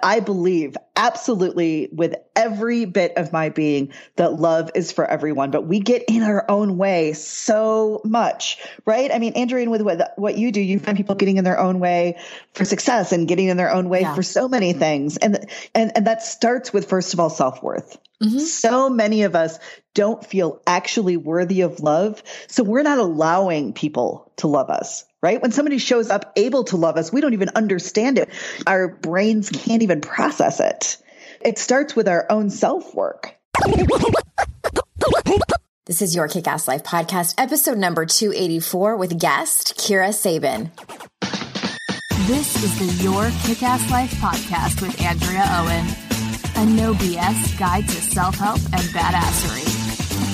I believe absolutely with every bit of my being that love is for everyone, but we get in our own way so much, right? I mean, Andrea, with what you do, you find people getting in their own way for success and getting in their own way for so many things. And that starts with, first of all, self-worth. Mm-hmm. So many of us don't feel actually worthy of love. So we're not allowing people to love us, right? When somebody shows up able to love us, we don't even understand it. Our brains can't even process it. It starts with our own self-work. This is Your Kick-Ass Life Podcast, episode number 284 with guest Kira Sabin. This is the Your Kick-Ass Life Podcast with Andrea Owen. A no BS guide to self-help and badassery.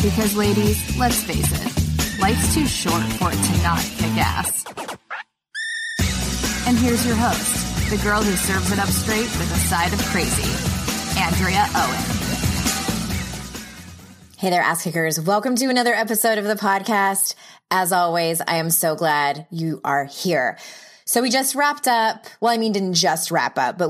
Because ladies, let's face it, life's too short for it to not kick ass. And here's your host, the girl who serves it up straight with a side of crazy, Andrea Owen. Hey there, ass kickers. Welcome to another episode of the podcast. As always, I am so glad you are here. So we just wrapped up, but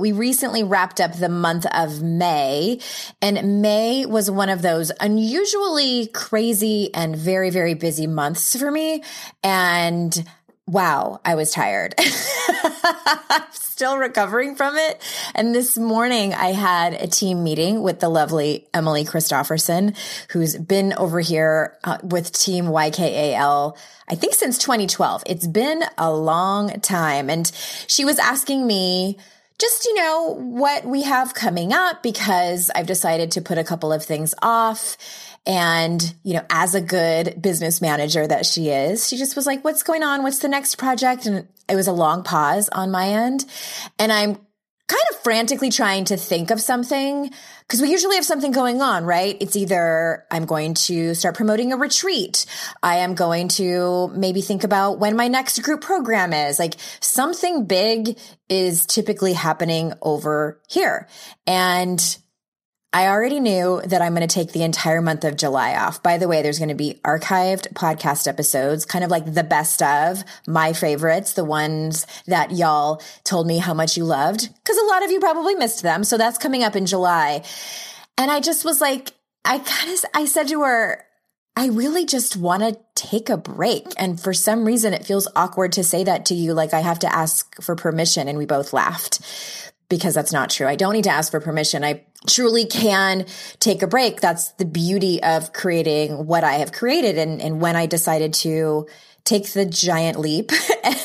we recently wrapped up the month of May, and May was one of those unusually crazy and very, very busy months for me, and wow, I was tired. I'm still recovering from it. And this morning I had a team meeting with the lovely Emily Christofferson, who's been over here with Team YKAL, I think since 2012. It's been a long time. And she was asking me just, you know, what we have coming up, because I've decided to put a couple of things off. And, you know, as a good business manager that she is, she just was like, what's going on? What's the next project? And it was a long pause on my end. And I'm kind of frantically trying to think of something, because we usually have something going on, right? It's either I'm going to start promoting a retreat. I am going to maybe think about when my next group program is. Like, something big is typically happening over here. And I already knew that I'm going to take the entire month of July off. By the way, there's going to be archived podcast episodes, kind of like the best of my favorites, the ones that y'all told me how much you loved, because a lot of you probably missed them. So that's coming up in July. And I just was like, I said to her, I really just want to take a break. And for some reason, it feels awkward to say that to you. Like, I have to ask for permission. And we both laughed, because that's not true. I don't need to ask for permission. I truly can take a break. That's the beauty of creating what I have created. And when I decided to take the giant leap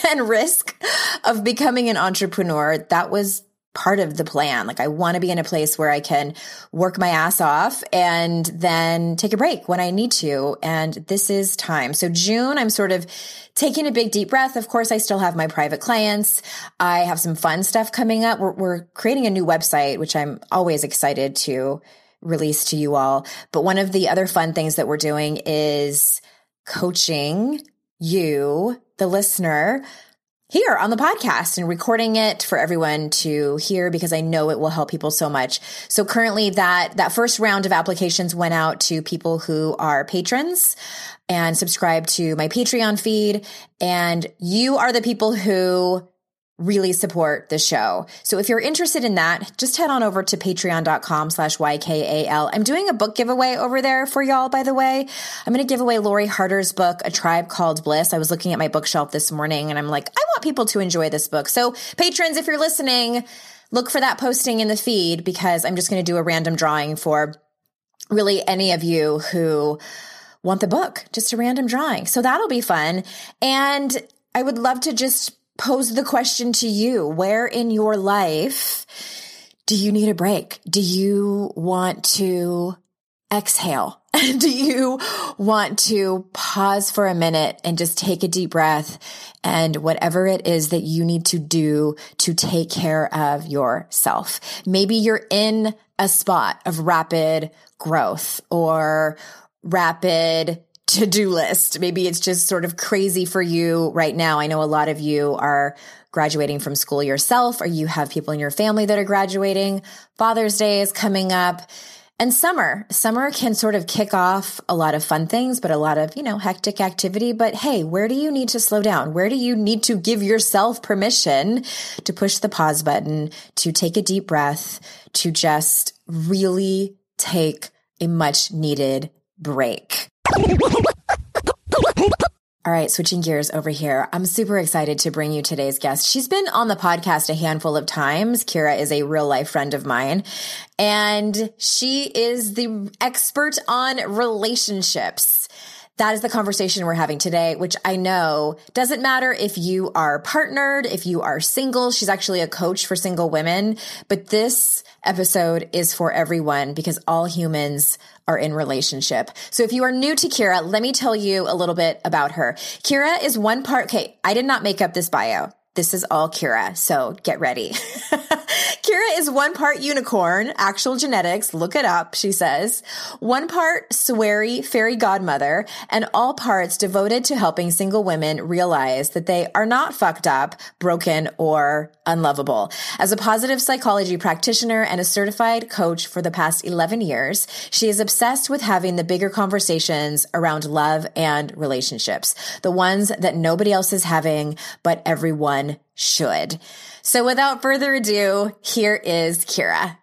and risk of becoming an entrepreneur, that was part of the plan. Like, I want to be in a place where I can work my ass off and then take a break when I need to. And this is time. So June, I'm sort of taking a big deep breath. Of course, I still have my private clients. I have some fun stuff coming up. We're creating a new website, which I'm always excited to release to you all. But one of the other fun things that we're doing is coaching you, the listener, here on the podcast, and recording it for everyone to hear, because I know it will help people so much. So currently that first round of applications went out to people who are patrons and subscribe to my Patreon feed. And you are the people who really support the show. So if you're interested in that, just head on over to patreon.com/YKAL. I'm doing a book giveaway over there for y'all, by the way. I'm going to give away Lori Harder's book, A Tribe Called Bliss. I was looking at my bookshelf this morning and I'm like, I want people to enjoy this book. So patrons, if you're listening, look for that posting in the feed because I'm just going to do a random drawing for really any of you who want the book, just a random drawing. So that'll be fun. And I would love to just pose the question to you. Where in your life do you need a break? Do you want to exhale? Do you want to pause for a minute and just take a deep breath and whatever it is that you need to do to take care of yourself? Maybe you're in a spot of rapid growth or rapid to-do list. Maybe it's just sort of crazy for you right now. I know a lot of you are graduating from school yourself, or you have people in your family that are graduating. Father's Day is coming up. And summer. Summer can sort of kick off a lot of fun things, but a lot of, hectic activity. But hey, where do you need to slow down? Where do you need to give yourself permission to push the pause button, to take a deep breath, to just really take a much needed break? All right, switching gears over here. I'm super excited to bring you today's guest. She's been on the podcast a handful of times. Kira is a real life friend of mine, and she is the expert on relationships. That is the conversation we're having today, which I know doesn't matter if you are partnered, if you are single. She's actually a coach for single women, but this episode is for everyone because all humans are in relationship. So if you are new to Kira, let me tell you a little bit about her. Kira is one part. Okay, I did not make up this bio. This is all Kira, so get ready. Kira is one part unicorn, actual genetics, look it up, she says, one part sweary fairy godmother, and all parts devoted to helping single women realize that they are not fucked up, broken, or unlovable. As a positive psychology practitioner and a certified coach for the past 11 years, she is obsessed with having the bigger conversations around love and relationships, the ones that nobody else is having, but everyone should. So without further ado, here is Kira.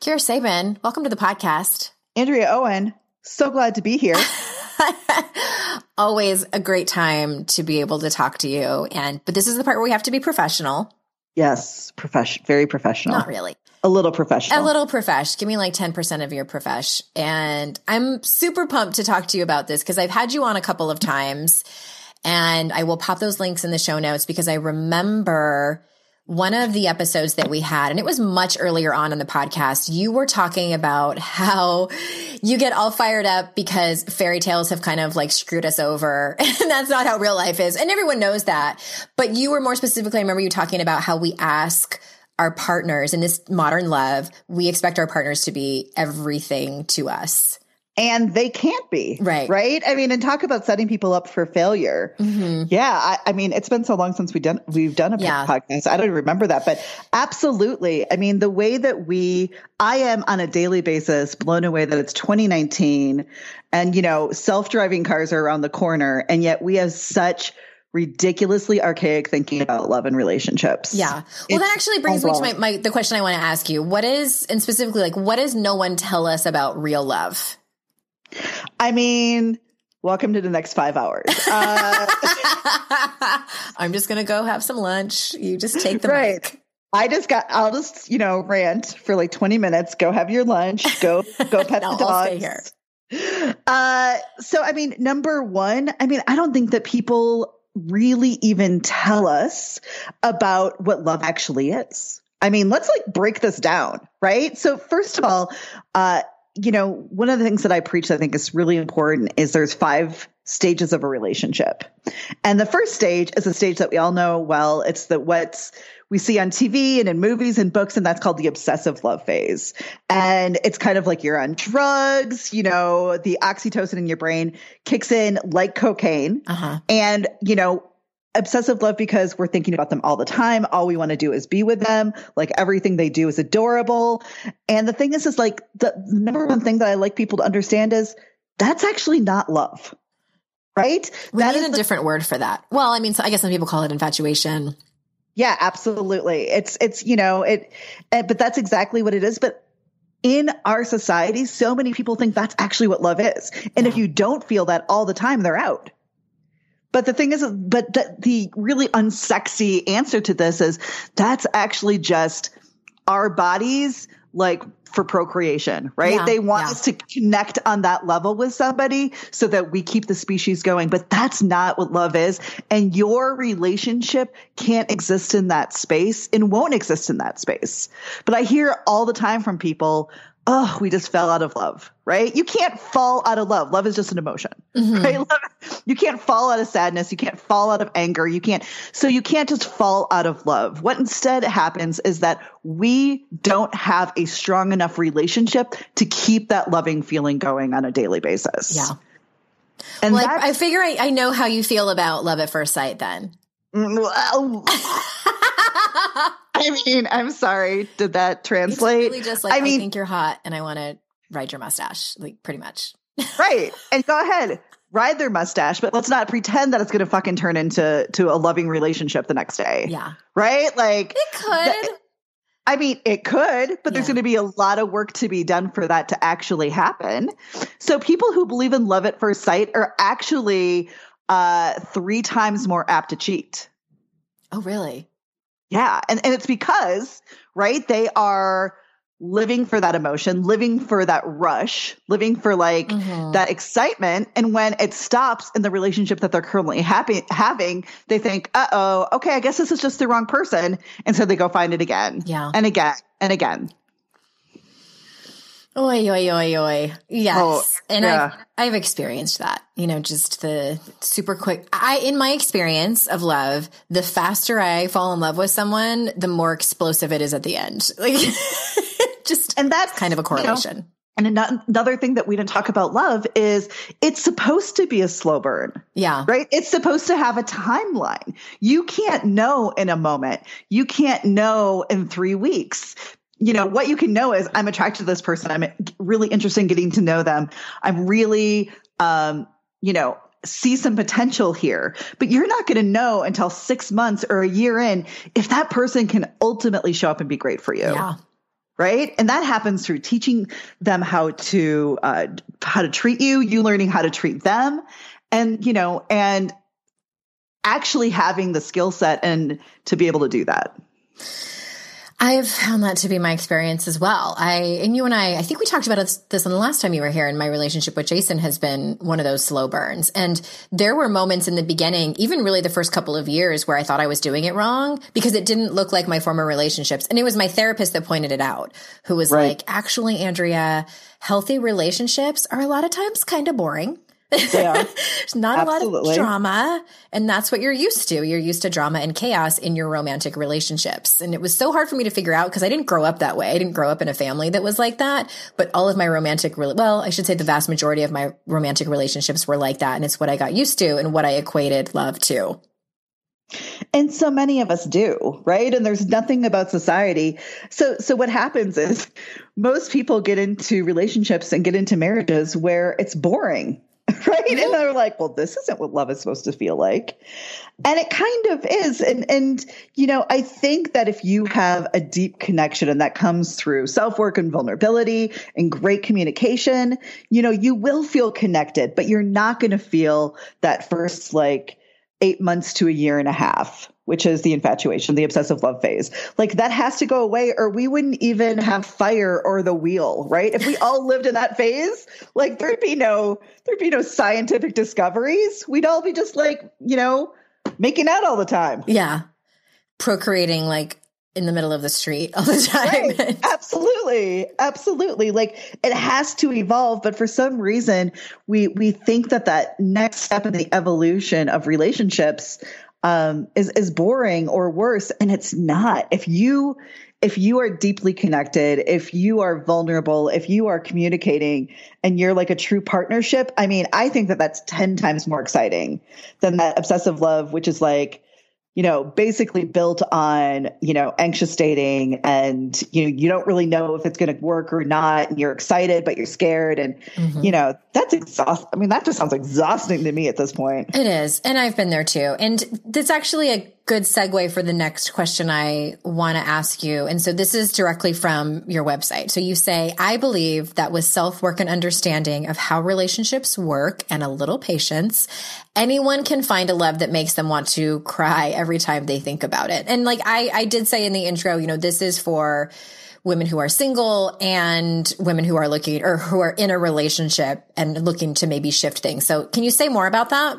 Kira Sabin, welcome to the podcast. Andrea Owen, so glad to be here. Always a great time to be able to talk to you. But this is the part where we have to be professional. Yes, very professional. Not really. A little professional. A little profesh. Give me like 10% of your profesh. And I'm super pumped to talk to you about this because I've had you on a couple of times. And I will pop those links in the show notes because I remember one of the episodes that we had, and it was much earlier on in the podcast, you were talking about how you get all fired up because fairy tales have kind of like screwed us over. And that's not how real life is. And everyone knows that. But you were more specifically, I remember you talking about how we ask our partners in this modern love, we expect our partners to be everything to us. And they can't be. Right. Right. I mean, and talk about setting people up for failure. Mm-hmm. Yeah. I mean, it's been so long since we've done a podcast. I don't even remember that, but absolutely. I mean, the way that I am on a daily basis blown away that it's 2019 and, self-driving cars are around the corner. And yet we have such ridiculously archaic thinking about love and relationships. Yeah. Well, that actually brings me to the question I want to ask you. What does no one tell us about real love? I mean, welcome to the next 5 hours. I'm just going to go have some lunch. You just take the right. Mic. I'll just, rant for like 20 minutes. Go have your lunch. Go pet the dogs. I'll stay here. So, I mean, number one, I don't think that people really even tell us about what love actually is. I mean, let's like break this down, right? So first of all, one of the things that I preach, I think is really important is there's 5 stages of a relationship. And the first stage is a stage that we all know well. It's what we see on TV and in movies and books, and that's called the obsessive love phase. And it's kind of like you're on drugs, the oxytocin in your brain kicks in like cocaine. Uh-huh. And, obsessive love because we're thinking about them all the time. All we want to do is be with them. Like everything they do is adorable. And the thing is like the number one thing that I like people to understand is that's actually not love, right? We need a different word for that. Well, I guess some people call it infatuation. Yeah, absolutely. It's, you know, but that's exactly what it is. But in our society, so many people think that's actually what love is. And if you don't feel that all the time, they're out. But the thing is, but the really unsexy answer to this is that's actually just our bodies, like, for procreation, right? Yeah, they want us to connect on that level with somebody so that we keep the species going. But that's not what love is. And your relationship can't exist in that space and won't exist in that space. But I hear all the time from people, oh, we just fell out of love, right? You can't fall out of love. Love is just an emotion, right? Love, you can't fall out of sadness. You can't fall out of anger. So you can't just fall out of love. What instead happens is that we don't have a strong enough relationship to keep that loving feeling going on a daily basis. Yeah. And well, I figure I know how you feel about love at first sight then. Well, I mean, I'm sorry. Did that translate? It's really just like, I think you're hot and I want to ride your mustache, like pretty much. Right. And go ahead, ride their mustache, but let's not pretend that it's going to fucking turn into a loving relationship the next day. Yeah. Right? Like it could. It could, but there's going to be a lot of work to be done for that to actually happen. So people who believe in love at first sight are actually 3 times more apt to cheat. Oh, really? Yeah. And it's because, right, they are living for that emotion, living for that rush, living for like that excitement. And when it stops in the relationship that they're currently having, they think, uh-oh, okay, I guess this is just the wrong person. And so they go find it again. Yeah. And again and again. Oy, oy, oy, oy. Yes. Oh, and yeah. I've experienced that, you know, just the super quick. In my experience of love, the faster I fall in love with someone, the more explosive it is at the end. Like and that's kind of a correlation. You know, and another thing that we didn't talk about love is it's supposed to be a slow burn. Yeah. Right? It's supposed to have a timeline. You can't know in a moment. You can't know in 3 weeks. You know, what you can know is I'm attracted to this person. I'm really interested in getting to know them. I'm really, see some potential here, but you're not going to know until 6 months or a year in if that person can ultimately show up and be great for you. Yeah. Right. And that happens through teaching them how to treat you, you learning how to treat them and actually having the skill set and to be able to do that. I've found that to be my experience as well. I think we talked about this on the last time you were here, and my relationship with Jason has been one of those slow burns. And there were moments in the beginning, even really the first couple of years, where I thought I was doing it wrong because it didn't look like my former relationships. And it was my therapist that pointed it out, who was like, actually, Andrea, healthy relationships are a lot of times kind of boring. Yeah. There's not a lot of drama, and that's what you're used to. You're used to drama and chaos in your romantic relationships. And it was so hard for me to figure out because I didn't grow up that way. I didn't grow up in a family that was like that, but all of my the vast majority of my romantic relationships were like that. And it's what I got used to and what I equated love to. And so many of us do, right? And there's nothing about society. So what happens is most people get into relationships and get into marriages where it's boring. Right. And they're like, well, this isn't what love is supposed to feel like. And it kind of is. And, you know, I think that if you have a deep connection, and that comes through self-work and vulnerability and great communication, you know, you will feel connected, but you're not going to feel that first, like, 8 months to a year and a half, which is the infatuation, the obsessive love phase. Like that has to go away, or we wouldn't even have fire or the wheel, right? If we all lived in that phase, like there'd be no scientific discoveries. We'd all be just like, you know, making out all the time. Yeah. Procreating like in the middle of the street all the time. Right. Absolutely. Absolutely. Like it has to evolve, but for some reason we think that next step in the evolution of relationships is boring or worse. And it's not. If you are deeply connected, if you are vulnerable, if you are communicating and you're like a true partnership, I mean, I think that that's 10 times more exciting than that obsessive love, which is like, you know, basically built on, you know, anxious dating and, you know, you don't really know if it's going to work or not. And you're excited, but you're scared. And, you know, that's exhausting. I mean, that just sounds exhausting to me at this point. It is. And I've been there too. And that's actually a good segue for the next question I want to ask you. And so this is directly from your website. So you say, I believe that with self-work and understanding of how relationships work and a little patience, anyone can find a love that makes them want to cry every time they think about it. And like I did say in the intro, you know, this is for women who are single and women who are looking or who are in a relationship and looking to maybe shift things. So can you say more about that?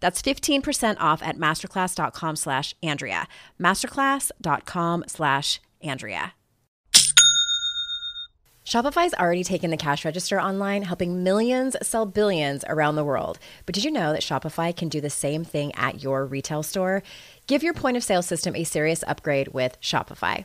That's 15% off at masterclass.com/Andrea. Masterclass.com/Andrea. Shopify's already taken the cash register online, helping millions sell billions around the world. But did you know that Shopify can do the same thing at your retail store? Give your point of sale system a serious upgrade with Shopify.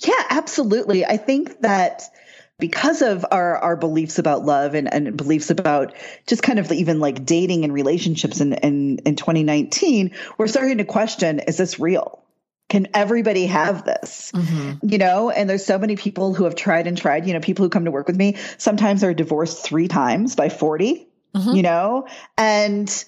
Yeah, absolutely. I think that because of our beliefs about love and beliefs about just kind of even like dating and relationships in 2019, we're starting to question, is this real? Can everybody have this? Mm-hmm. You know, and there's so many people who have tried and tried, you know, people who come to work with me sometimes are divorced 3 times by 40, mm-hmm. you know, and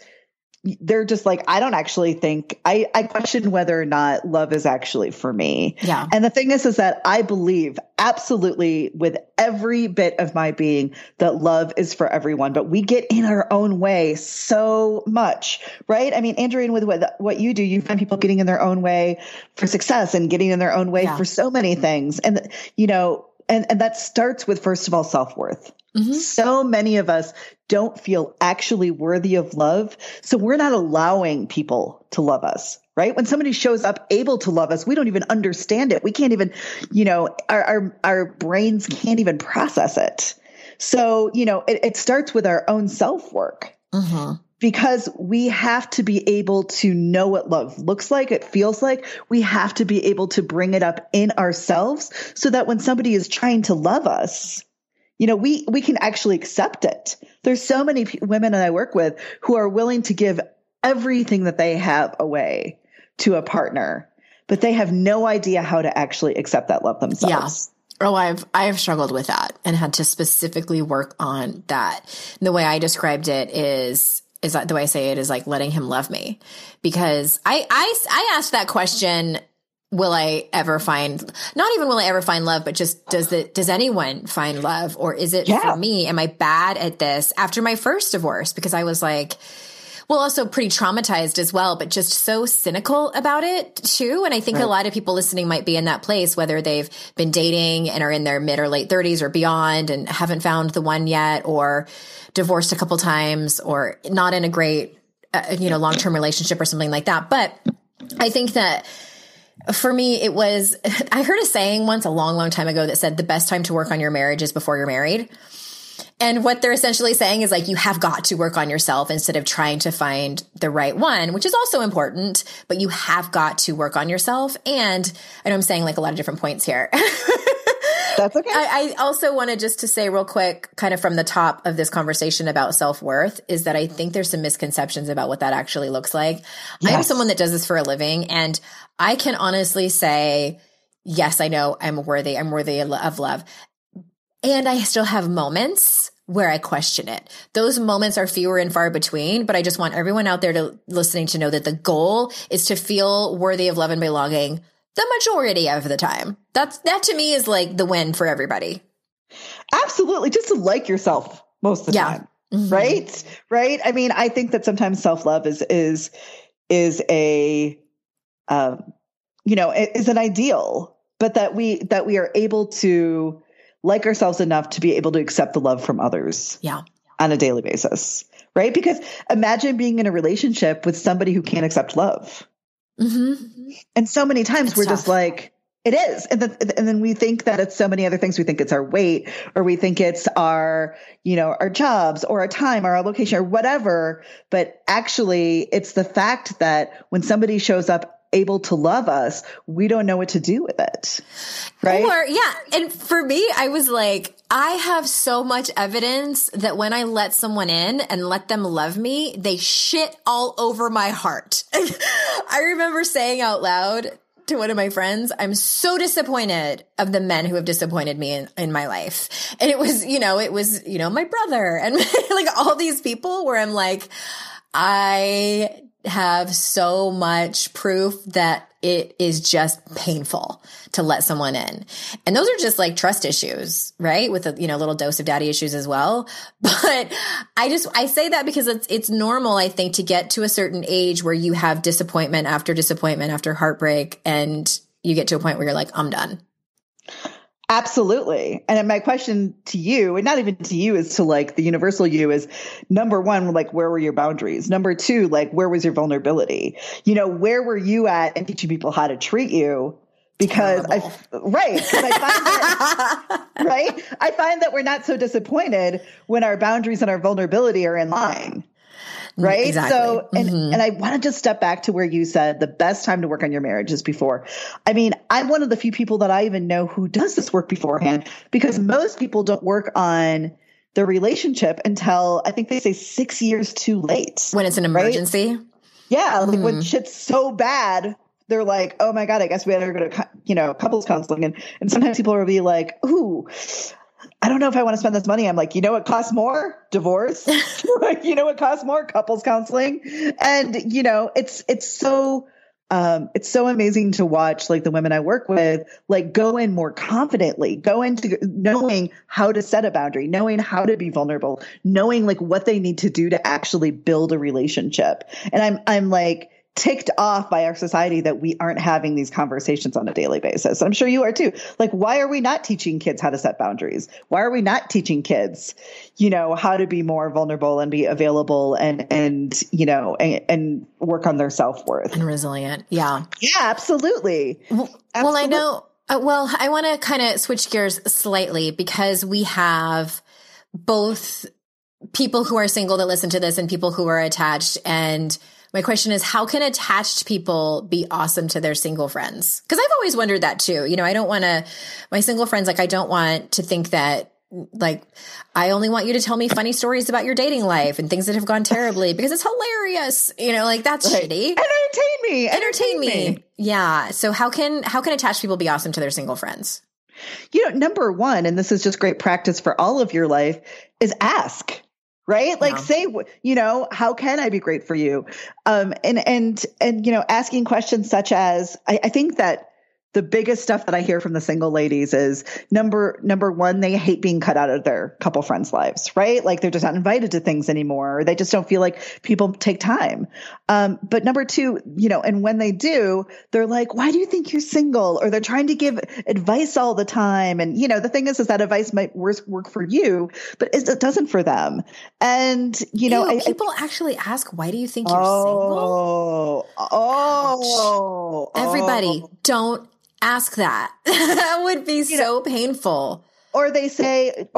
they're just like, I don't actually think, I question whether or not love is actually for me. Yeah. And the thing is that I believe absolutely with every bit of my being that love is for everyone, but we get in our own way so much, right? I mean, Andrea, and with what you do, you find people getting in their own way for success and getting in their own way yeah. for so many things. And, you know, and that starts with, first of all, self-worth. Mm-hmm. So many of us don't feel actually worthy of love. So we're not allowing people to love us, right? When somebody shows up able to love us, we don't even understand it. We can't even, you know, our brains can't even process it. So, you know, it starts with our own self-work. Mm-hmm. Because we have to be able to know what love looks like, it feels like. We have to be able to bring it up in ourselves so that when somebody is trying to love us, you know, we can actually accept it. There's so many women that I work with who are willing to give everything that they have away to a partner, but they have no idea how to actually accept that love themselves. Yeah. Oh, I've struggled with that and had to specifically work on that. And the way I described it is that the way I say it is like letting him love me, because I asked that question, will I ever find love, but just does anyone find love, or is it for me? Am I bad at this? After my first divorce, because I was like, well, also pretty traumatized as well, but just so cynical about it too. And I think a lot of people listening might be in that place, whether they've been dating and are in their mid or late 30s or beyond and haven't found the one yet, or divorced a couple times, or not in a great, long-term relationship or something like that. But I think that for me, it was, I heard a saying once a long, long time ago that said the best time to work on your marriage is before you're married. And what they're essentially saying is like, you have got to work on yourself instead of trying to find the right one, which is also important, but you have got to work on yourself. And I know I'm saying like a lot of different points here. That's okay. I also wanted just to say real quick, kind of from the top of this conversation about self-worth, is that I think there's some misconceptions about what that actually looks like. Yes. I'm someone that does this for a living, and I can honestly say, yes, I know I'm worthy of love. And I still have moments where I question it. Those moments are fewer and far between, but I just want everyone out there to listening to know that the goal is to feel worthy of love and belonging the majority of the time. That to me is like the win for everybody. Absolutely. Just to like yourself most of the time. Mm-hmm. Right. I mean, I think that sometimes self-love is a, is an ideal, but that we are able to like ourselves enough to be able to accept the love from others on a daily basis. Right. Because imagine being in a relationship with somebody who can't accept love. Mm-hmm. And so many times it's tough. Just like, it is. And then we think that it's so many other things. We think it's our weight, or we think it's our, our jobs, or our time, or our location, or whatever. But actually it's the fact that when somebody shows up able to love us, we don't know what to do with it. Right. And for me, I was like, I have so much evidence that when I let someone in and let them love me, they shit all over my heart. I remember saying out loud to one of my friends, I'm so disappointed of the men who have disappointed me in my life. And it was my brother and like all these people where I'm like, I have so much proof that it is just painful to let someone in. And those are just like trust issues, right? With a little dose of daddy issues as well. But I say that because it's normal, I think, to get to a certain age where you have disappointment after disappointment after heartbreak, and you get to a point where you're like, I'm done. Absolutely. And my question to you, and not even to you, is to like the universal you, is number one, like, where were your boundaries? Number two, like, where was your vulnerability? Where were you at and teaching people how to treat you? Because I find that we're not so disappointed when our boundaries and our vulnerability are in line. Right. Exactly. So, and I want to just step back to where you said the best time to work on your marriage is before. I mean, I'm one of the few people that I even know who does this work beforehand, because most people don't work on their relationship until, I think they say, 6 years too late. When it's an emergency. Right? Yeah. Like when shit's so bad, they're like, oh my God, I guess we better go to, couples counseling. And sometimes people will be like, ooh, I don't know if I want to spend this money. I'm like, it costs more? Divorce. It costs more? Couples counseling. And, it's so amazing to watch, like, the women I work with, like, go in more confidently, go into knowing how to set a boundary, knowing how to be vulnerable, knowing like what they need to do to actually build a relationship. And I'm like, ticked off by our society that we aren't having these conversations on a daily basis. I'm sure you are too. Like, why are we not teaching kids how to set boundaries? Why are we not teaching kids, how to be more vulnerable and be available and work on their self-worth and resilient? Yeah. Yeah, absolutely. Well, I know. I want to kind of switch gears slightly, because we have both people who are single that listen to this and people who are attached. And my question is, how can attached people be awesome to their single friends? Because I've always wondered that too. My single friends, like, I don't want to think that, like, I only want you to tell me funny stories about your dating life and things that have gone terribly, because it's hilarious. That's shitty. Entertain me. Yeah. So how can attached people be awesome to their single friends? Number one, and this is just great practice for all of your life, is ask. Right? Like, say, how can I be great for you? Asking questions such as, I think that the biggest stuff that I hear from the single ladies is number one, they hate being cut out of their couple friends' lives, right? Like they're just not invited to things anymore. Or they just don't feel like people take time. But number two, you know, and when they do, they're like, why do you think you're single? Or they're trying to give advice all the time. And, you know, the thing is that advice might work for you, but it doesn't for them. And, you know, people actually ask, why do you think you're single? Everybody don't ask that. That would be so painful. Or they say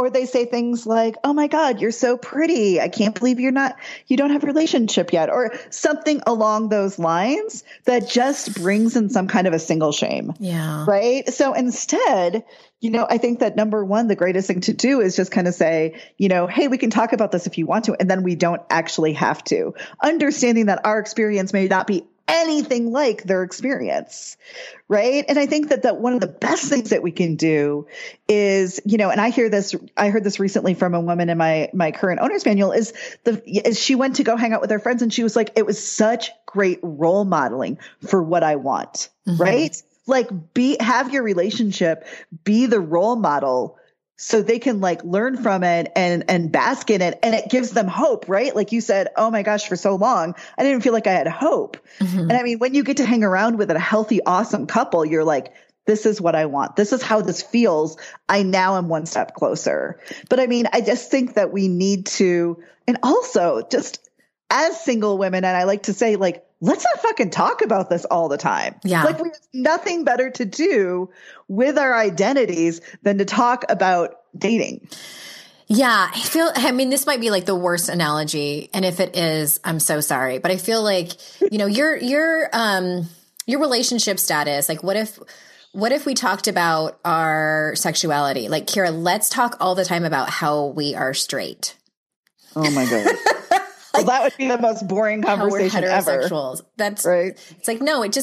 things like, oh my God, you're so pretty. I can't believe you don't have a relationship yet, or something along those lines that just brings in some kind of a single shame. Yeah. Right. So instead, you know, I think that number one, the greatest thing to do is just kind of say, you know, hey, we can talk about this if you want to, and then we don't actually have to. Understanding that our experience may not be anything like their experience, right? And I think that one of the best things that we can do is, you know, and I heard this recently from a woman in my current owner's manual is she went to go hang out with her friends and she was like, it was such great role modeling for what I want, mm-hmm. right? Like have your relationship be the role model so they can like learn from it and bask in it. And it gives them hope, right? Like you said, oh my gosh, for so long, I didn't feel like I had hope. Mm-hmm. And I mean, when you get to hang around with a healthy, awesome couple, you're like, this is what I want. This is how this feels. I now am one step closer. But I mean, I just think that we need to, and also just as single women, and I like to say like, let's not fucking talk about this all the time. Yeah. Like we have nothing better to do with our identities than to talk about dating. Yeah. I mean, this might be like the worst analogy. And if it is, I'm so sorry, but I feel like, you know, your relationship status, like what if we talked about our sexuality? Like, Kira, let's talk all the time about how we are straight. Oh my God. Well, that would be the most boring conversation ever. That's right. It's like, no, it's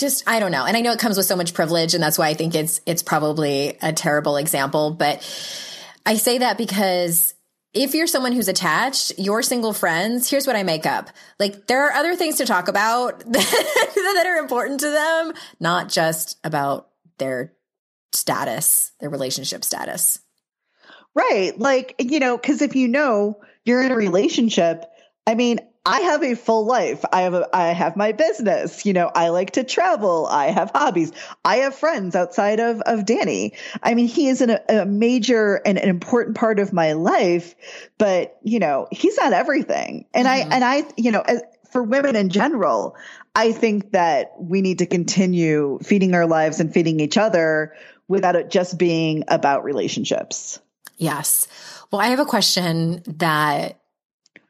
just, I don't know. And I know it comes with so much privilege, and that's why I think it's probably a terrible example, but I say that because if you're someone who's attached, your single friends, here's what I make up. Like there are other things to talk about that are important to them, not just about their status, their relationship status. Right. Like, you know, because if you know you're in a relationship, I mean, I have a full life. I have my business. You know, I like to travel. I have hobbies. I have friends outside of Danny. I mean, he is a major and an important part of my life, but, you know, he's not everything. And mm-hmm. I, you know, for women in general, I think that we need to continue feeding our lives and feeding each other without it just being about relationships. Yes. Well, I have a question that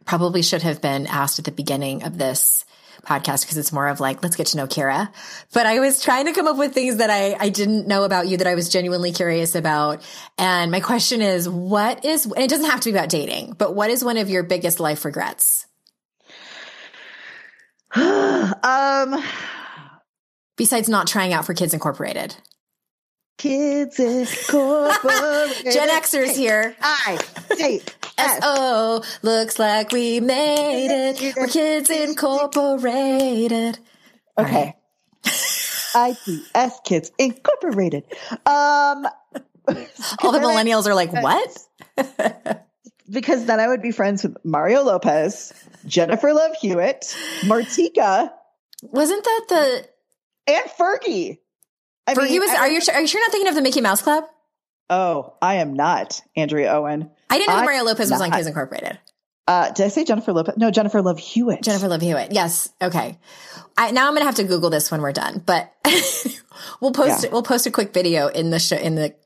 probably should have been asked at the beginning of this podcast because it's more of like, let's get to know Kira. But I was trying to come up with things that I didn't know about you that I was genuinely curious about. And my question is, and it doesn't have to be about dating, but what is one of your biggest life regrets? Besides not trying out for Kids Incorporated. Kids Incorporated. Gen Xers here. IDSO. Looks like we made it. We're Kids Incorporated. Okay. Right. IDS Kids Incorporated. All the millennials are like, what? Because then I would be friends with Mario Lopez, Jennifer Love Hewitt, Martika. Wasn't that and Fergie. Are you sure you're not thinking of the Mickey Mouse Club? Oh, I am not, Andrea Owen. I didn't know Mario Lopez was on Kids Incorporated. Did I say Jennifer Lopez? No, Jennifer Love Hewitt. Jennifer Love Hewitt. Yes. Okay. Now I'm going to have to Google this when we're done, but we'll post We'll post a quick video in the show, in the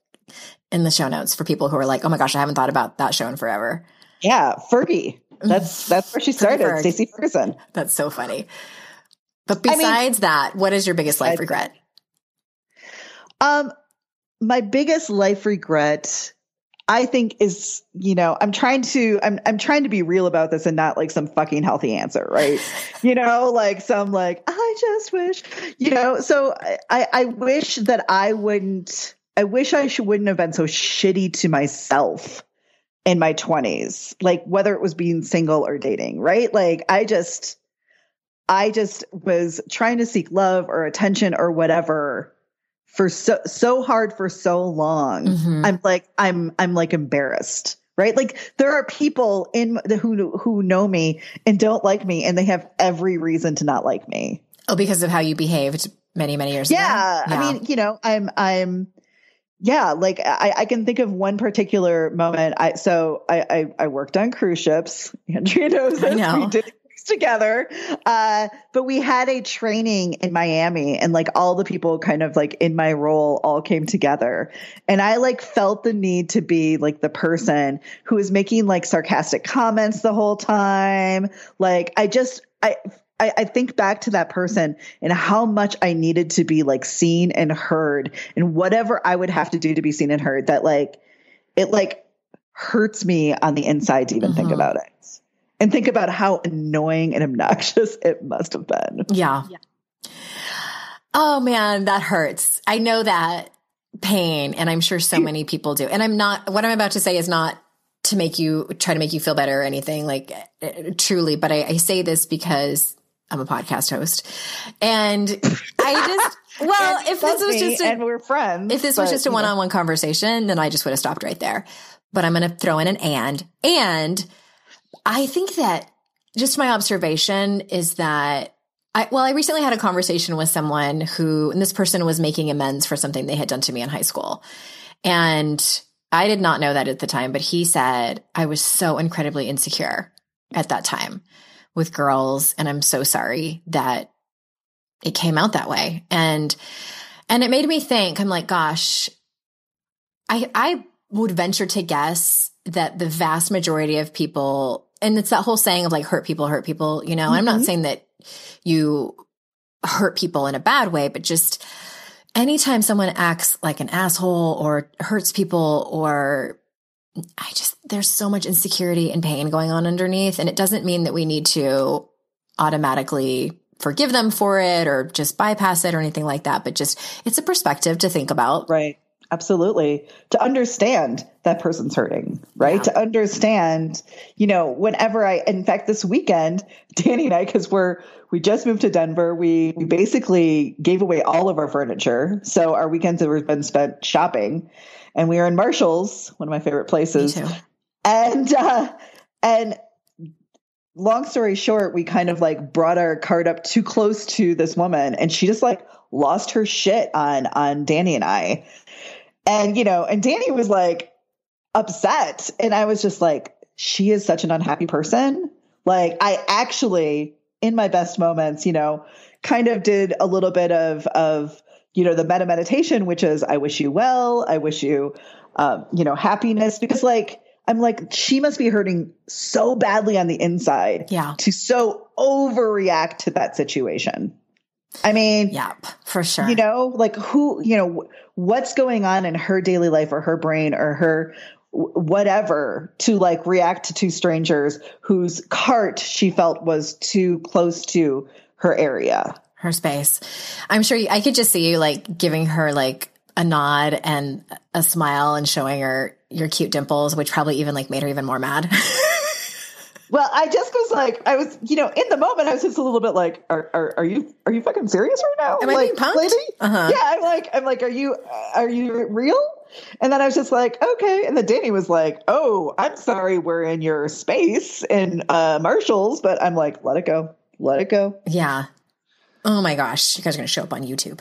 show notes for people who are like, oh my gosh, I haven't thought about that show in forever. Yeah. Fergie. That's where she started. Stacey Ferguson. That's so funny. But besides that, what is your biggest life regret? My biggest life regret, I think, is, you know, I'm trying to be real about this and not like some fucking healthy answer, right? You know, like some like, I just wish, you know, so I wish that I wouldn't have been so shitty to myself in my 20s, like whether it was being single or dating, right? Like I just was trying to seek love or attention or whatever for so hard for so long. Mm-hmm. I'm like embarrassed, right? Like there are people who know me and don't like me, and they have every reason to not like me. Oh, because of how you behaved many years ago. Yeah. I mean, you know, I can think of one particular moment. I worked on cruise ships. Andrea knows this. We did together. But we had a training in Miami, and like all the people kind of like in my role all came together. And I like felt the need to be like the person who was making like sarcastic comments the whole time. Like I think back to that person and how much I needed to be like seen and heard, and whatever I would have to do to be seen and heard, that like, it like hurts me on the inside to even think about it, and think about how annoying and obnoxious it must have been. Yeah. Oh man, that hurts. I know that pain, and I'm sure so many people do. And what I'm about to say is not to try to make you feel better or anything, like truly. But I say this because I'm a podcast host, and if this was just a one-on-one conversation, then I just would have stopped right there. But I'm going to throw in an and I think that just my observation is that I recently had a conversation with someone and this person was making amends for something they had done to me in high school. And I did not know that at the time, but he said, I was so incredibly insecure at that time with girls, and I'm so sorry that it came out that way. And it made me think, I'm like, gosh, I would venture to guess that the vast majority of people, and it's that whole saying of like hurt people, you know, mm-hmm. I'm not saying that you hurt people in a bad way, but just anytime someone acts like an asshole or hurts people, or there's so much insecurity and pain going on underneath. And it doesn't mean that we need to automatically forgive them for it or just bypass it or anything like that, but just, it's a perspective to think about. Right. Absolutely. To understand that person's hurting, right? Yeah. To understand, you know, whenever in fact, this weekend, Danny and I, because we just moved to Denver, we basically gave away all of our furniture. So our weekends have been spent shopping, and we were in Marshalls, one of my favorite places. Me too. And long story short, we kind of like brought our cart up too close to this woman, and she just like lost her shit on Danny and I. And, you know, and Danny was like upset, and I was just like, she is such an unhappy person. Like I actually, in my best moments, you know, kind of did a little bit of, you know, the meta meditation, which is I wish you well, I wish you, you know, happiness, because like, I'm like, she must be hurting so badly on the inside to so overreact to that situation. I mean, yep, for sure. You know, like who, you know, what's going on in her daily life or her brain or her whatever to like react to two strangers whose cart she felt was too close to her area, her space. I'm sure I could just see you like giving her like a nod and a smile and showing her your cute dimples, which probably even like made her even more mad. Well, I just was like, I was, you know, in the moment, I was just a little bit like, are you fucking serious right now? Am I being punked? Lady? Uh-huh. Yeah. I'm like, are you real? And then I was just like, okay. And then Danny was like, oh, I'm sorry. We're in your space in Marshalls, but I'm like, let it go. Yeah. Oh my gosh. You guys are going to show up on YouTube.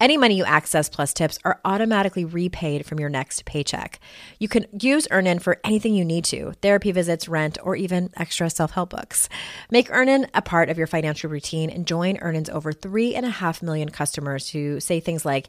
Any money you access plus tips are automatically repaid from your next paycheck. You can use Earnin for anything you need to, therapy visits, rent, or even extra self-help books. Make Earnin a part of your financial routine and join Earnin's over 3.5 million customers who say things like,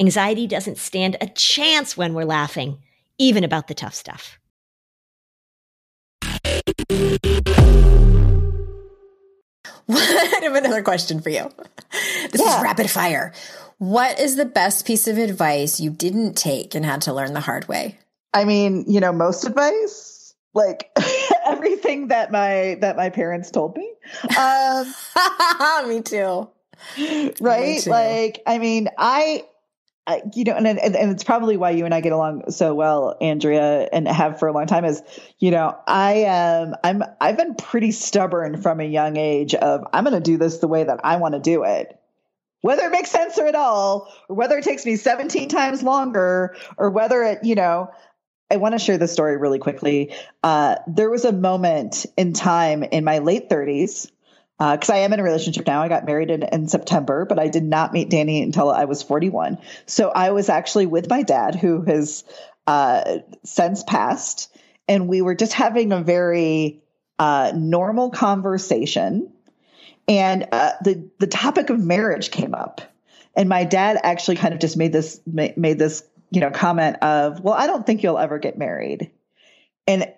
Anxiety doesn't stand a chance when we're laughing, even about the tough stuff. I have another question for you. This is rapid fire. What is the best piece of advice you didn't take and had to learn the hard way? I mean, you know, most advice, like everything that my parents told me. Me too. Right? Me too. Like, I mean, I you know, and it's probably why you and I get along so well, Andrea, and have for a long time is, you know, I've been pretty stubborn from a young age of, I'm going to do this the way that I want to do it, whether it makes sense or at all, or whether it takes me 17 times longer, or whether it, you know, I want to share this story really quickly. There was a moment in time in my late 30s. Because I am in a relationship now. I got married in September, but I did not meet Danny until I was 41. So I was actually with my dad, who has since passed, and we were just having a very normal conversation. And the topic of marriage came up, and my dad actually kind of just made this you know comment of, "Well, I don't think you'll ever get married," and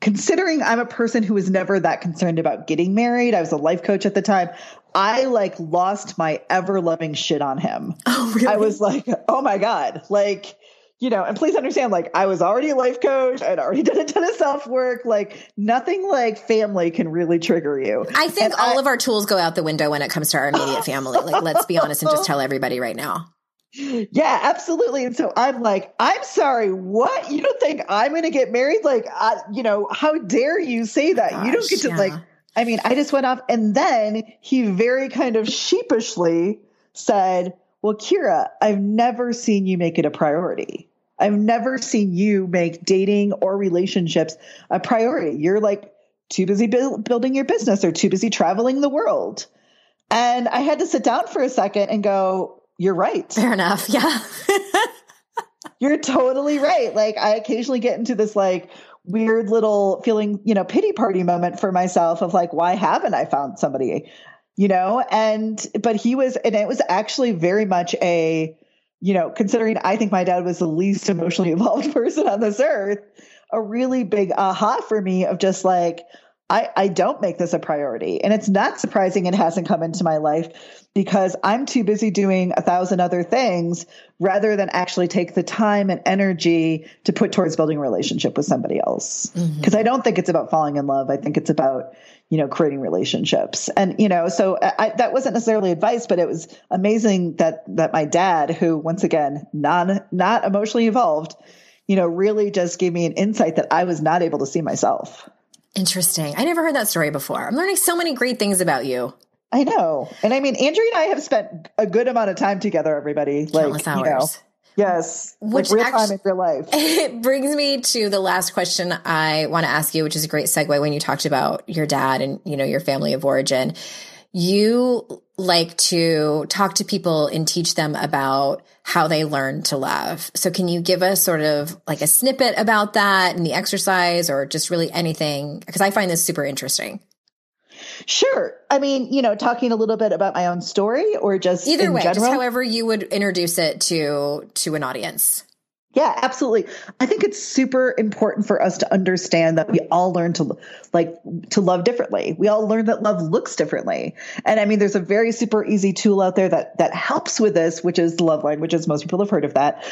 considering I'm a person who was never that concerned about getting married, I was a life coach at the time, I like lost my ever loving shit on him. Oh, really? I was like, oh my God. Like, you know, and please understand, like I was already a life coach. I'd already done a ton of self-work. Like nothing like family can really trigger you. I think and all of our tools go out the window when it comes to our immediate family. Like, let's be honest and just tell everybody right now. Yeah, absolutely. And so I'm like, I'm sorry, what? You don't think I'm going to get married? Like, you know, how dare you say that? Gosh, you don't get to like, I mean, I just went off. And then he very kind of sheepishly said, well, Kira, I've never seen you make it a priority. I've never seen you make dating or relationships a priority. You're like too busy building your business or too busy traveling the world. And I had to sit down for a second and go, you're right. Fair enough. Yeah. You're totally right. Like I occasionally get into this like weird little feeling, you know, pity party moment for myself of like, why haven't I found somebody, you know? But he was, and it was actually very much a, you know, considering I think my dad was the least emotionally involved person on this earth, a really big aha for me of just like, I don't make this a priority. And it's not surprising it hasn't come into my life because I'm too busy doing 1,000 other things rather than actually take the time and energy to put towards building a relationship with somebody else. Because I don't think it's about falling in love. I think it's about, you know, creating relationships. And, you know, so that wasn't necessarily advice, but it was amazing that my dad, who once again, not emotionally involved, you know, really just gave me an insight that I was not able to see myself. Interesting. I never heard that story before. I'm learning so many great things about you. I know. And I mean, Andrea and I have spent a good amount of time together, everybody. Countless hours. You know, yes. Which like real time in real life. It brings me to the last question I want to ask you, which is a great segue when you talked about your dad and, you know, your family of origin. You like to talk to people and teach them about how they learn to love. So can you give us sort of like a snippet about that and the exercise or just really anything? Because I find this super interesting. Sure. I mean, you know, talking a little bit about my own story or just either way, just however you would introduce it to an audience. Yeah, absolutely. I think it's super important for us to understand that we all learn to love differently. We all learn that love looks differently. And I mean, there's a very super easy tool out there that helps with this, which is love languages. Most people have heard of that.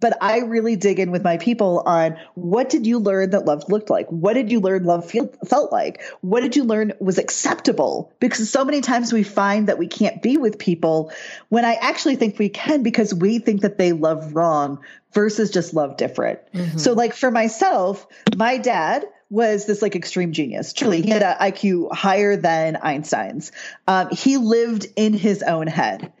But I really dig in with my people on what did you learn that love looked like? What did you learn love felt like? What did you learn was acceptable? Because so many times we find that we can't be with people when I actually think we can because we think that they love wrong versus just love different. Mm-hmm. So like for myself, my dad was this like extreme genius. Truly, he had an IQ higher than Einstein's. He lived in his own head.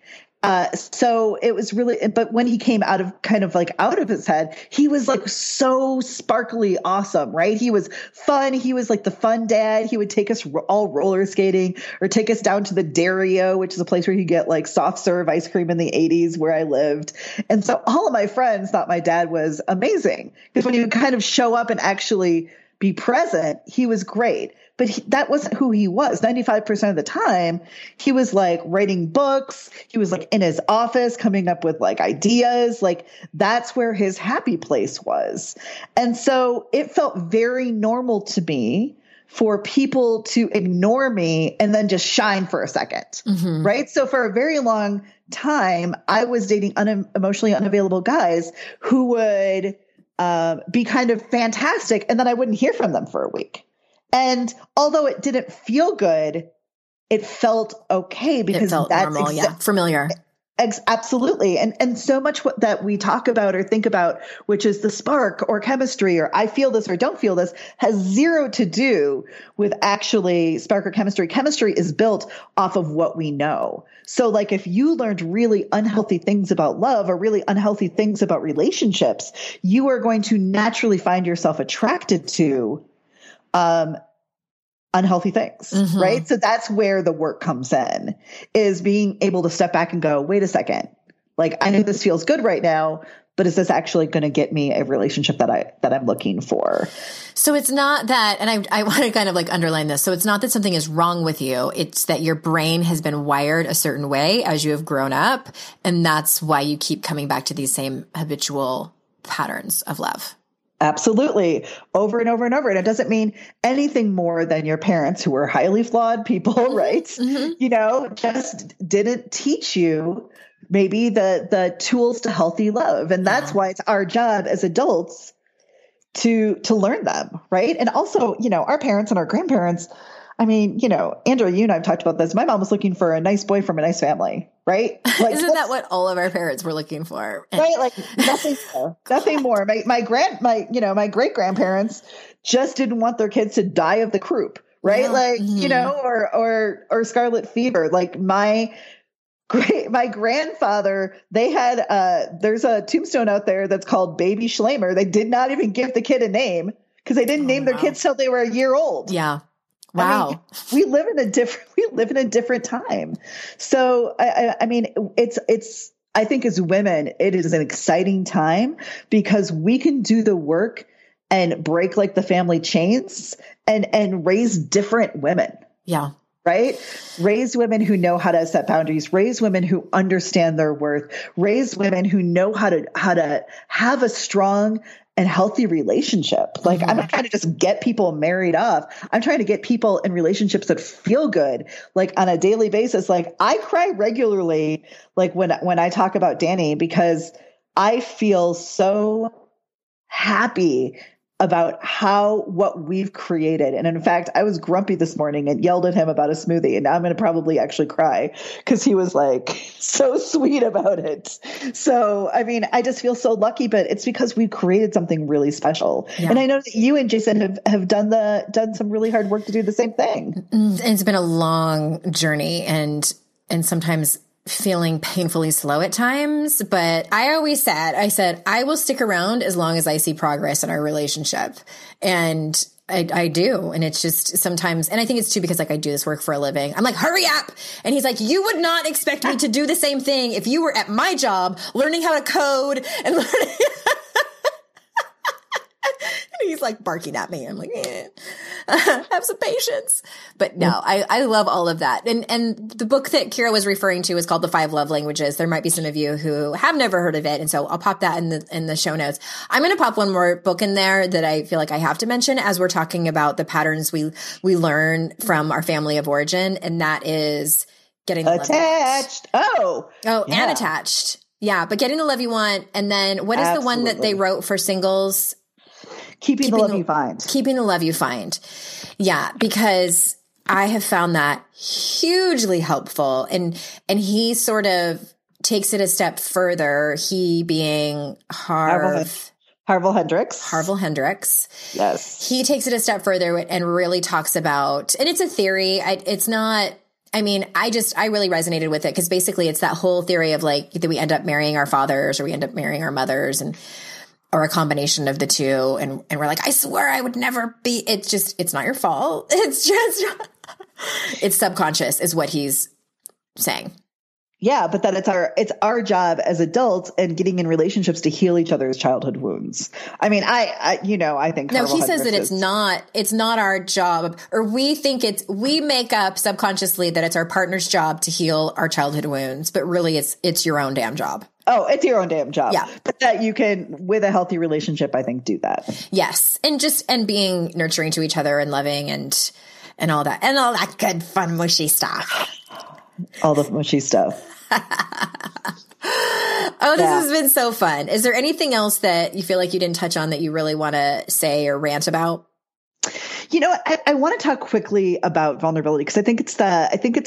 So it was really, but when he came out of kind of like out of his head, he was like so sparkly awesome, right? He was fun. He was like the fun dad. He would take us all roller skating or take us down to the Dario, which is a place where you get like soft serve ice cream in the 80s where I lived. And so all of my friends thought my dad was amazing because when he would kind of show up and actually be present, he was great. But that wasn't who he was. 95% of the time, he was like writing books. He was like in his office coming up with like ideas. Like that's where his happy place was. And so it felt very normal to me for people to ignore me and then just shine for a second, mm-hmm. right? So for a very long time, I was dating emotionally unavailable guys who would be kind of fantastic. And then I wouldn't hear from them for a week. And although it didn't feel good, it felt okay because it felt that's normal, familiar. Absolutely. And so much that we talk about or think about, which is the spark or chemistry or I feel this or don't feel this, has zero to do with actually spark or chemistry. Chemistry is built off of what we know. So like if you learned really unhealthy things about love or really unhealthy things about relationships, you are going to naturally find yourself attracted to unhealthy things, mm-hmm. right? So that's where the work comes in, is being able to step back and go, wait a second, like I know this feels good right now, but is this actually going to get me a relationship that I'm looking for? So it's not that, and I want to kind of like underline this. So it's not that something is wrong with you. It's that your brain has been wired a certain way as you have grown up. And that's why you keep coming back to these same habitual patterns of love. Absolutely. Over and over and over. And it doesn't mean anything more than your parents, who were highly flawed people, right? Mm-hmm. You know, just didn't teach you maybe the tools to healthy love. And that's why it's our job as adults to learn them, right? And also, you know, our parents and our grandparents, I mean, you know, Andrea, you and I have talked about this. My mom was looking for a nice boy from a nice family, right? Like, isn't that what all of our parents were looking for? Right? Like nothing more. Nothing more. My great-grandparents just didn't want their kids to die of the croup, right? Yeah. Like, mm-hmm. you know, or scarlet fever. Like my grandfather, they had there's a tombstone out there that's called Baby Schlemmer. They did not even give the kid a name because they didn't name their kids till they were a year old. Yeah. Wow. I mean, we live in a different time. So I mean, it's, I think as women, it is an exciting time because we can do the work and break like the family chains and raise different women. Yeah. Right? Raise women who know how to set boundaries, raise women who understand their worth, raise women who know how to have a strong and healthy relationship. Like I'm not trying to just get people married off. I'm trying to get people in relationships that feel good, like on a daily basis. Like I cry regularly, like when I talk about Danny, because I feel so happy about what we've created. And in fact, I was grumpy this morning and yelled at him about a smoothie. And now I'm going to probably actually cry because he was like so sweet about it. So, I mean, I just feel so lucky, but it's because we created something really special. Yeah. And I know that you and Jason have done some really hard work to do the same thing. And it's been a long journey and sometimes feeling painfully slow at times, but I always said, I will stick around as long as I see progress in our relationship. And I do. And it's just sometimes, and I think it's too, because like I do this work for a living. I'm like, hurry up. And he's like, you would not expect me to do the same thing if you were at my job learning how to code and learning. And he's like barking at me. I'm like, have some patience. But no, I love all of that. And the book that Kira was referring to is called The 5 Love Languages. There might be some of you who have never heard of it. And so I'll pop that in the show notes. I'm going to pop one more book in there that I feel like I have to mention as we're talking about the patterns we learn from our family of origin. And that is Getting the Attached. Love You Want. Oh, yeah. And Attached. Yeah. But Getting the Love You Want. And then what is the one that they wrote for singles? Keeping the Love You Find. Keeping the Love You Find. Yeah, because I have found that hugely helpful. And he sort of takes it a step further, he being Harville Hendrix. Harville Hendrix. Yes. He takes it a step further and really talks about, and it's a theory. I really resonated with it because basically it's that whole theory of like that we end up marrying our fathers or we end up marrying our mothers or a combination of the two. And we're like, I swear I would never be. It's just, it's not your fault. It's just, it's subconscious is what he's saying. Yeah. But that it's our job as adults and getting in relationships to heal each other's childhood wounds. I mean, I think. No, he says that it's not our job, or we think we make up subconsciously that it's our partner's job to heal our childhood wounds, but really it's your own damn job. Oh, it's your own damn job. Yeah. But that you can, with a healthy relationship, I think, do that. Yes. And being nurturing to each other and loving and all that. And all that good, fun, mushy stuff. All the mushy stuff. Oh, this has been so fun. Is there anything else that you feel like you didn't touch on that you really want to say or rant about? You know, I want to talk quickly about vulnerability because I think it's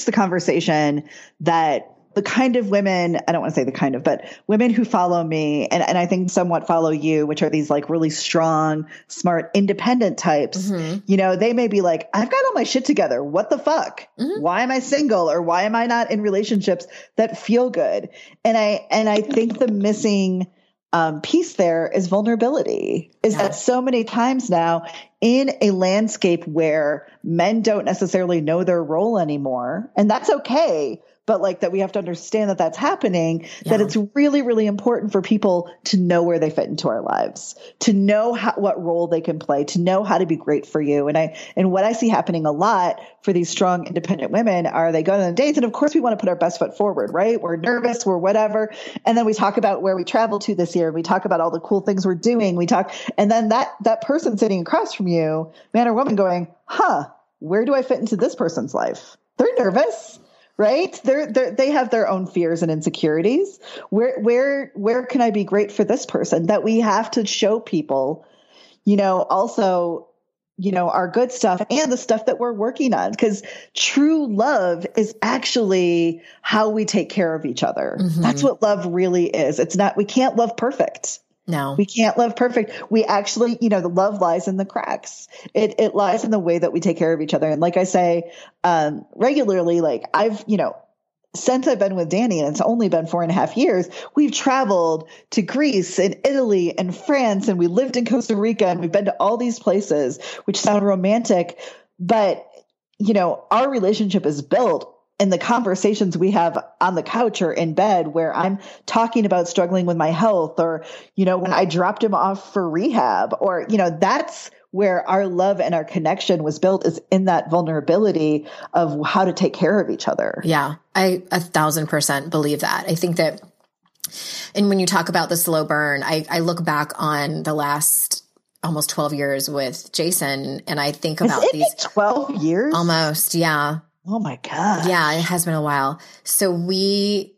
the conversation that the kind of women, I don't want to say the kind of, but women who follow me and I think somewhat follow you, which are these like really strong, smart, independent types, mm-hmm. you know, they may be like, I've got all my shit together. What the fuck? Mm-hmm. Why am I single? Or why am I not in relationships that feel good? And I think the missing piece there is vulnerability, is that so many times now in a landscape where men don't necessarily know their role anymore, and that's okay, but like that we have to understand that that's happening, that it's really, really important for people to know where they fit into our lives, to know what role they can play, to know how to be great for you. And what I see happening a lot for these strong, independent women are they go on dates, and of course we want to put our best foot forward, right? We're nervous, we're whatever. And then we talk about where we travel to this year. We talk about all the cool things we're doing. And then that person sitting across from you, man or woman, going, huh, where do I fit into this person's life? They're nervous. Right? They have their own fears and insecurities. Where can I be great for this person? That we have to show people, you know, also, you know, our good stuff and the stuff that we're working on. Because true love is actually how we take care of each other. Mm-hmm. That's what love really is. It's not, we can't love perfect. No, we can't love perfect. We actually, you know, the love lies in the cracks. It lies in the way that we take care of each other. And like I say, regularly, like I've, you know, since I've been with Danny, and it's only been 4.5 years, we've traveled to Greece and Italy and France, and we lived in Costa Rica, and we've been to all these places, which sound romantic, but you know, our relationship is built and the conversations we have on the couch or in bed where I'm talking about struggling with my health, or, you know, when I dropped him off for rehab, or, you know, that's where our love and our connection was built, is in that vulnerability of how to take care of each other. Yeah. I 1,000% believe that. I think that, and when you talk about the slow burn, I look back on the last almost 12 years with Jason, and I think about these 12 years almost. Yeah. Oh my God. Yeah, it has been a while. So the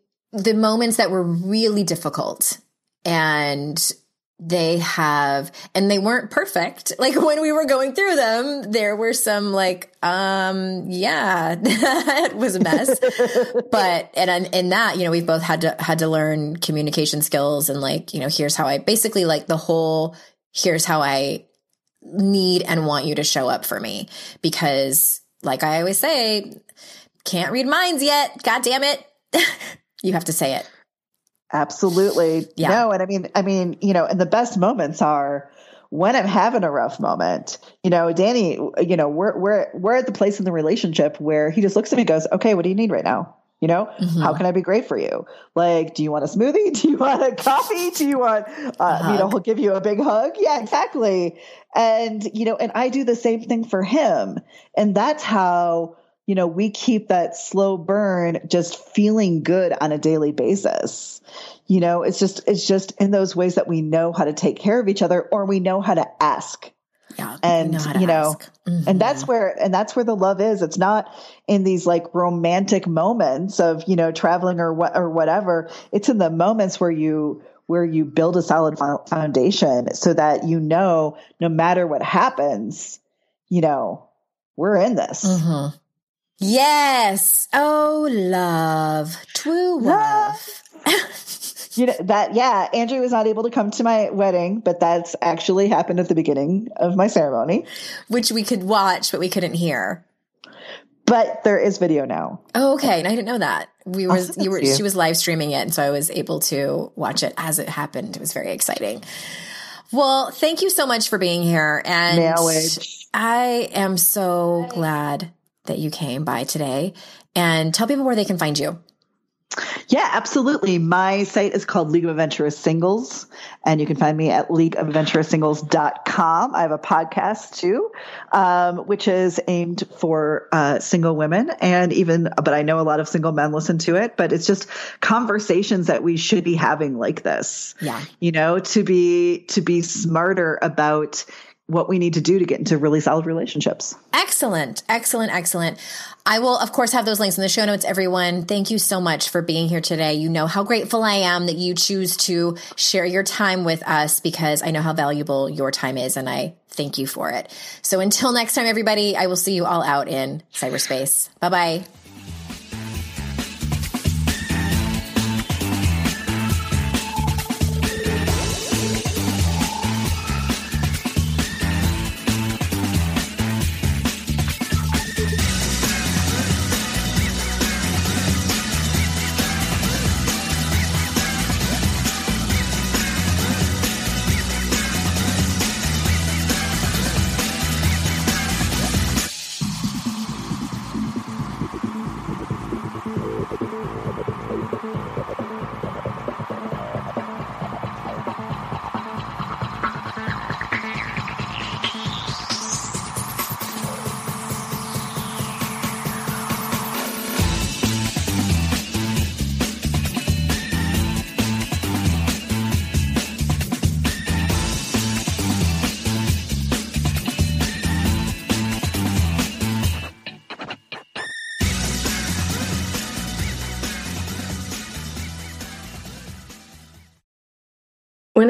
moments that were really difficult and they have, and they weren't perfect. Like when we were going through them, there were some like, yeah, it was a mess. But, and in that, you know, we've both had to learn communication skills and like, you know, here's how I basically like the whole, here's how I need and want you to show up for me. Because like I always say, can't read minds yet. God damn it. You have to say it. Absolutely. Yeah. No. And I mean, you know, and the best moments are when I'm having a rough moment, you know, Danny, you know, we're at the place in the relationship where he just looks at me and goes, okay, what do you need right now? You know, mm-hmm. How can I be great for you? Like, do you want a smoothie? Do you want a coffee? Do you want, you know, he'll give you a big hug. Yeah, exactly. And, you know, and I do the same thing for him. And that's how, you know, we keep that slow burn, just feeling good on a daily basis. You know, it's just in those ways that we know how to take care of each other, or we know how to ask. Yeah, and you know, mm-hmm. and that's where the love is. It's not in these like romantic moments of, you know, traveling or whatever. It's in the moments where you build a solid foundation so that, you know, no matter what happens, you know, we're in this. Mm-hmm. Yes. Oh, love. True love. You know that. Yeah. Andrew was not able to come to my wedding, but that's actually happened at the beginning of my ceremony, which we could watch, but we couldn't hear. But there is video now. Oh, okay. And I didn't know that. She was live streaming it. And so I was able to watch it as it happened. It was very exciting. Well, thank you so much for being here. And I am so glad that you came by today, and tell people where they can find you. Yeah, absolutely. My site is called League of Adventurous Singles, and you can find me at leagueofadventuroussingles.com. I have a podcast too, which is aimed for single women, but I know a lot of single men listen to it, but it's just conversations that we should be having like this. Yeah. You know, to be smarter about what we need to do to get into really solid relationships. Excellent. Excellent. Excellent. I will, of course, have those links in the show notes, everyone. Thank you so much for being here today. You know how grateful I am that you choose to share your time with us, because I know how valuable your time is, and I thank you for it. So until next time, everybody, I will see you all out in cyberspace. Bye-bye. When